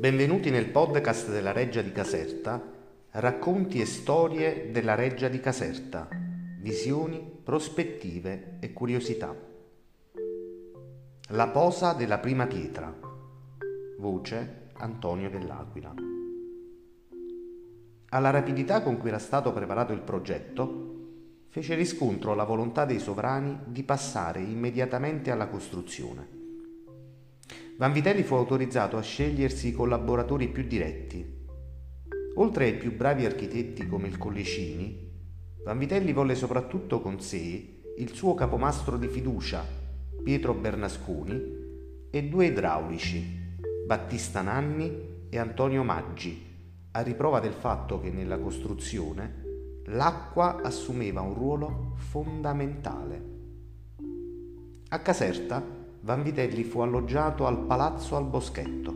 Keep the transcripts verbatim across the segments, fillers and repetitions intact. Benvenuti nel podcast della Reggia di Caserta, racconti e storie della Reggia di Caserta, visioni, prospettive e curiosità. La posa della prima pietra, voce Antonio dell'Aquila. Alla rapidità con cui era stato preparato il progetto, fece riscontro la volontà dei sovrani di passare immediatamente alla costruzione. Vanvitelli fu autorizzato a scegliersi i collaboratori più diretti. Oltre ai più bravi architetti come il Collicini, Vanvitelli volle soprattutto con sé il suo capomastro di fiducia, Pietro Bernasconi, e due idraulici, Battista Nanni e Antonio Maggi, a riprova del fatto che nella costruzione l'acqua assumeva un ruolo fondamentale. A Caserta, Vanvitelli fu alloggiato al Palazzo al Boschetto.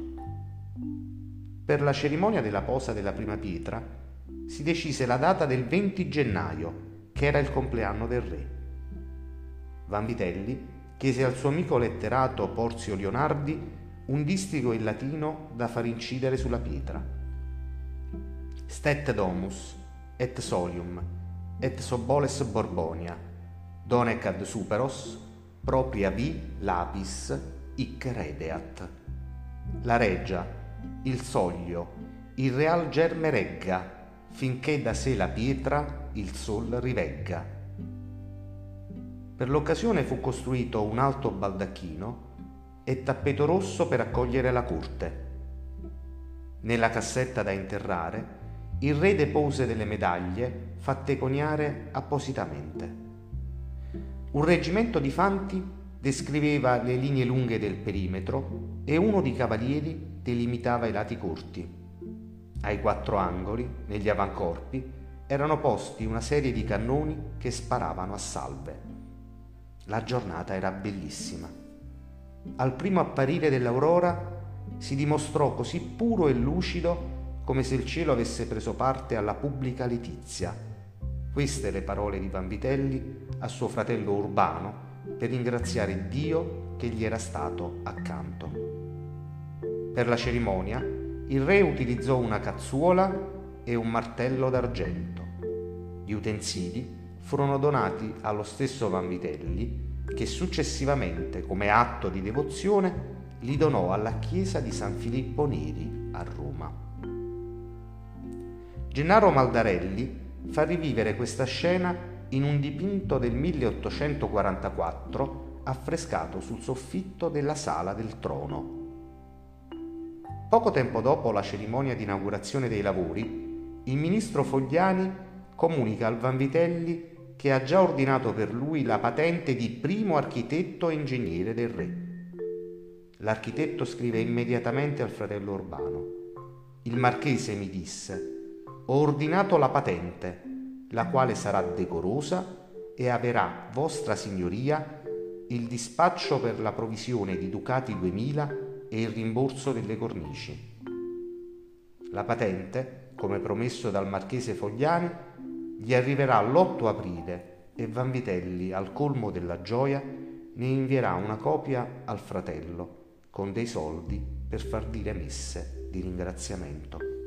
Per la cerimonia della posa della prima pietra si decise la data del venti gennaio, che era il compleanno del re. Vanvitelli chiese al suo amico letterato Porzio Leonardi un districo in latino da far incidere sulla pietra. Stet domus, et solium, et soboles Borbonia, donec ad superos, propria vi lapis hic redeat. La reggia, il soglio, il real germe regga, finché da sé la pietra il sol rivegga. Per l'occasione fu costruito un alto baldacchino e tappeto rosso per accogliere la corte. Nella cassetta da interrare, il re depose delle medaglie fatte coniare appositamente. Un reggimento di fanti descriveva le linee lunghe del perimetro e uno di cavalieri delimitava i lati corti. Ai quattro angoli, negli avancorpi, erano posti una serie di cannoni che sparavano a salve. La giornata era bellissima. Al primo apparire dell'aurora si dimostrò così puro e lucido come se il cielo avesse preso parte alla pubblica letizia. Queste le parole di Vanvitelli a suo fratello Urbano per ringraziare Dio che gli era stato accanto. Per la cerimonia il re utilizzò una cazzuola e un martello d'argento. Gli utensili furono donati allo stesso Vanvitelli, che successivamente, come atto di devozione, li donò alla chiesa di San Filippo Neri a Roma. Gennaro Maldarelli fa rivivere questa scena in un dipinto del milleottocentoquarantaquattro affrescato sul soffitto della Sala del Trono. Poco tempo dopo la cerimonia di inaugurazione dei lavori, il ministro Fogliani comunica al Vanvitelli che ha già ordinato per lui la patente di primo architetto e ingegnere del re. L'architetto scrive immediatamente al fratello Urbano: «Il marchese mi disse: ho ordinato la patente, la quale sarà decorosa e avrà, vostra signoria, il dispaccio per la provisione di ducati duemila e il rimborso delle cornici». La patente, come promesso dal marchese Fogliani, gli arriverà l'otto aprile e Vanvitelli, al colmo della gioia, ne invierà una copia al fratello con dei soldi per far dire messe di ringraziamento.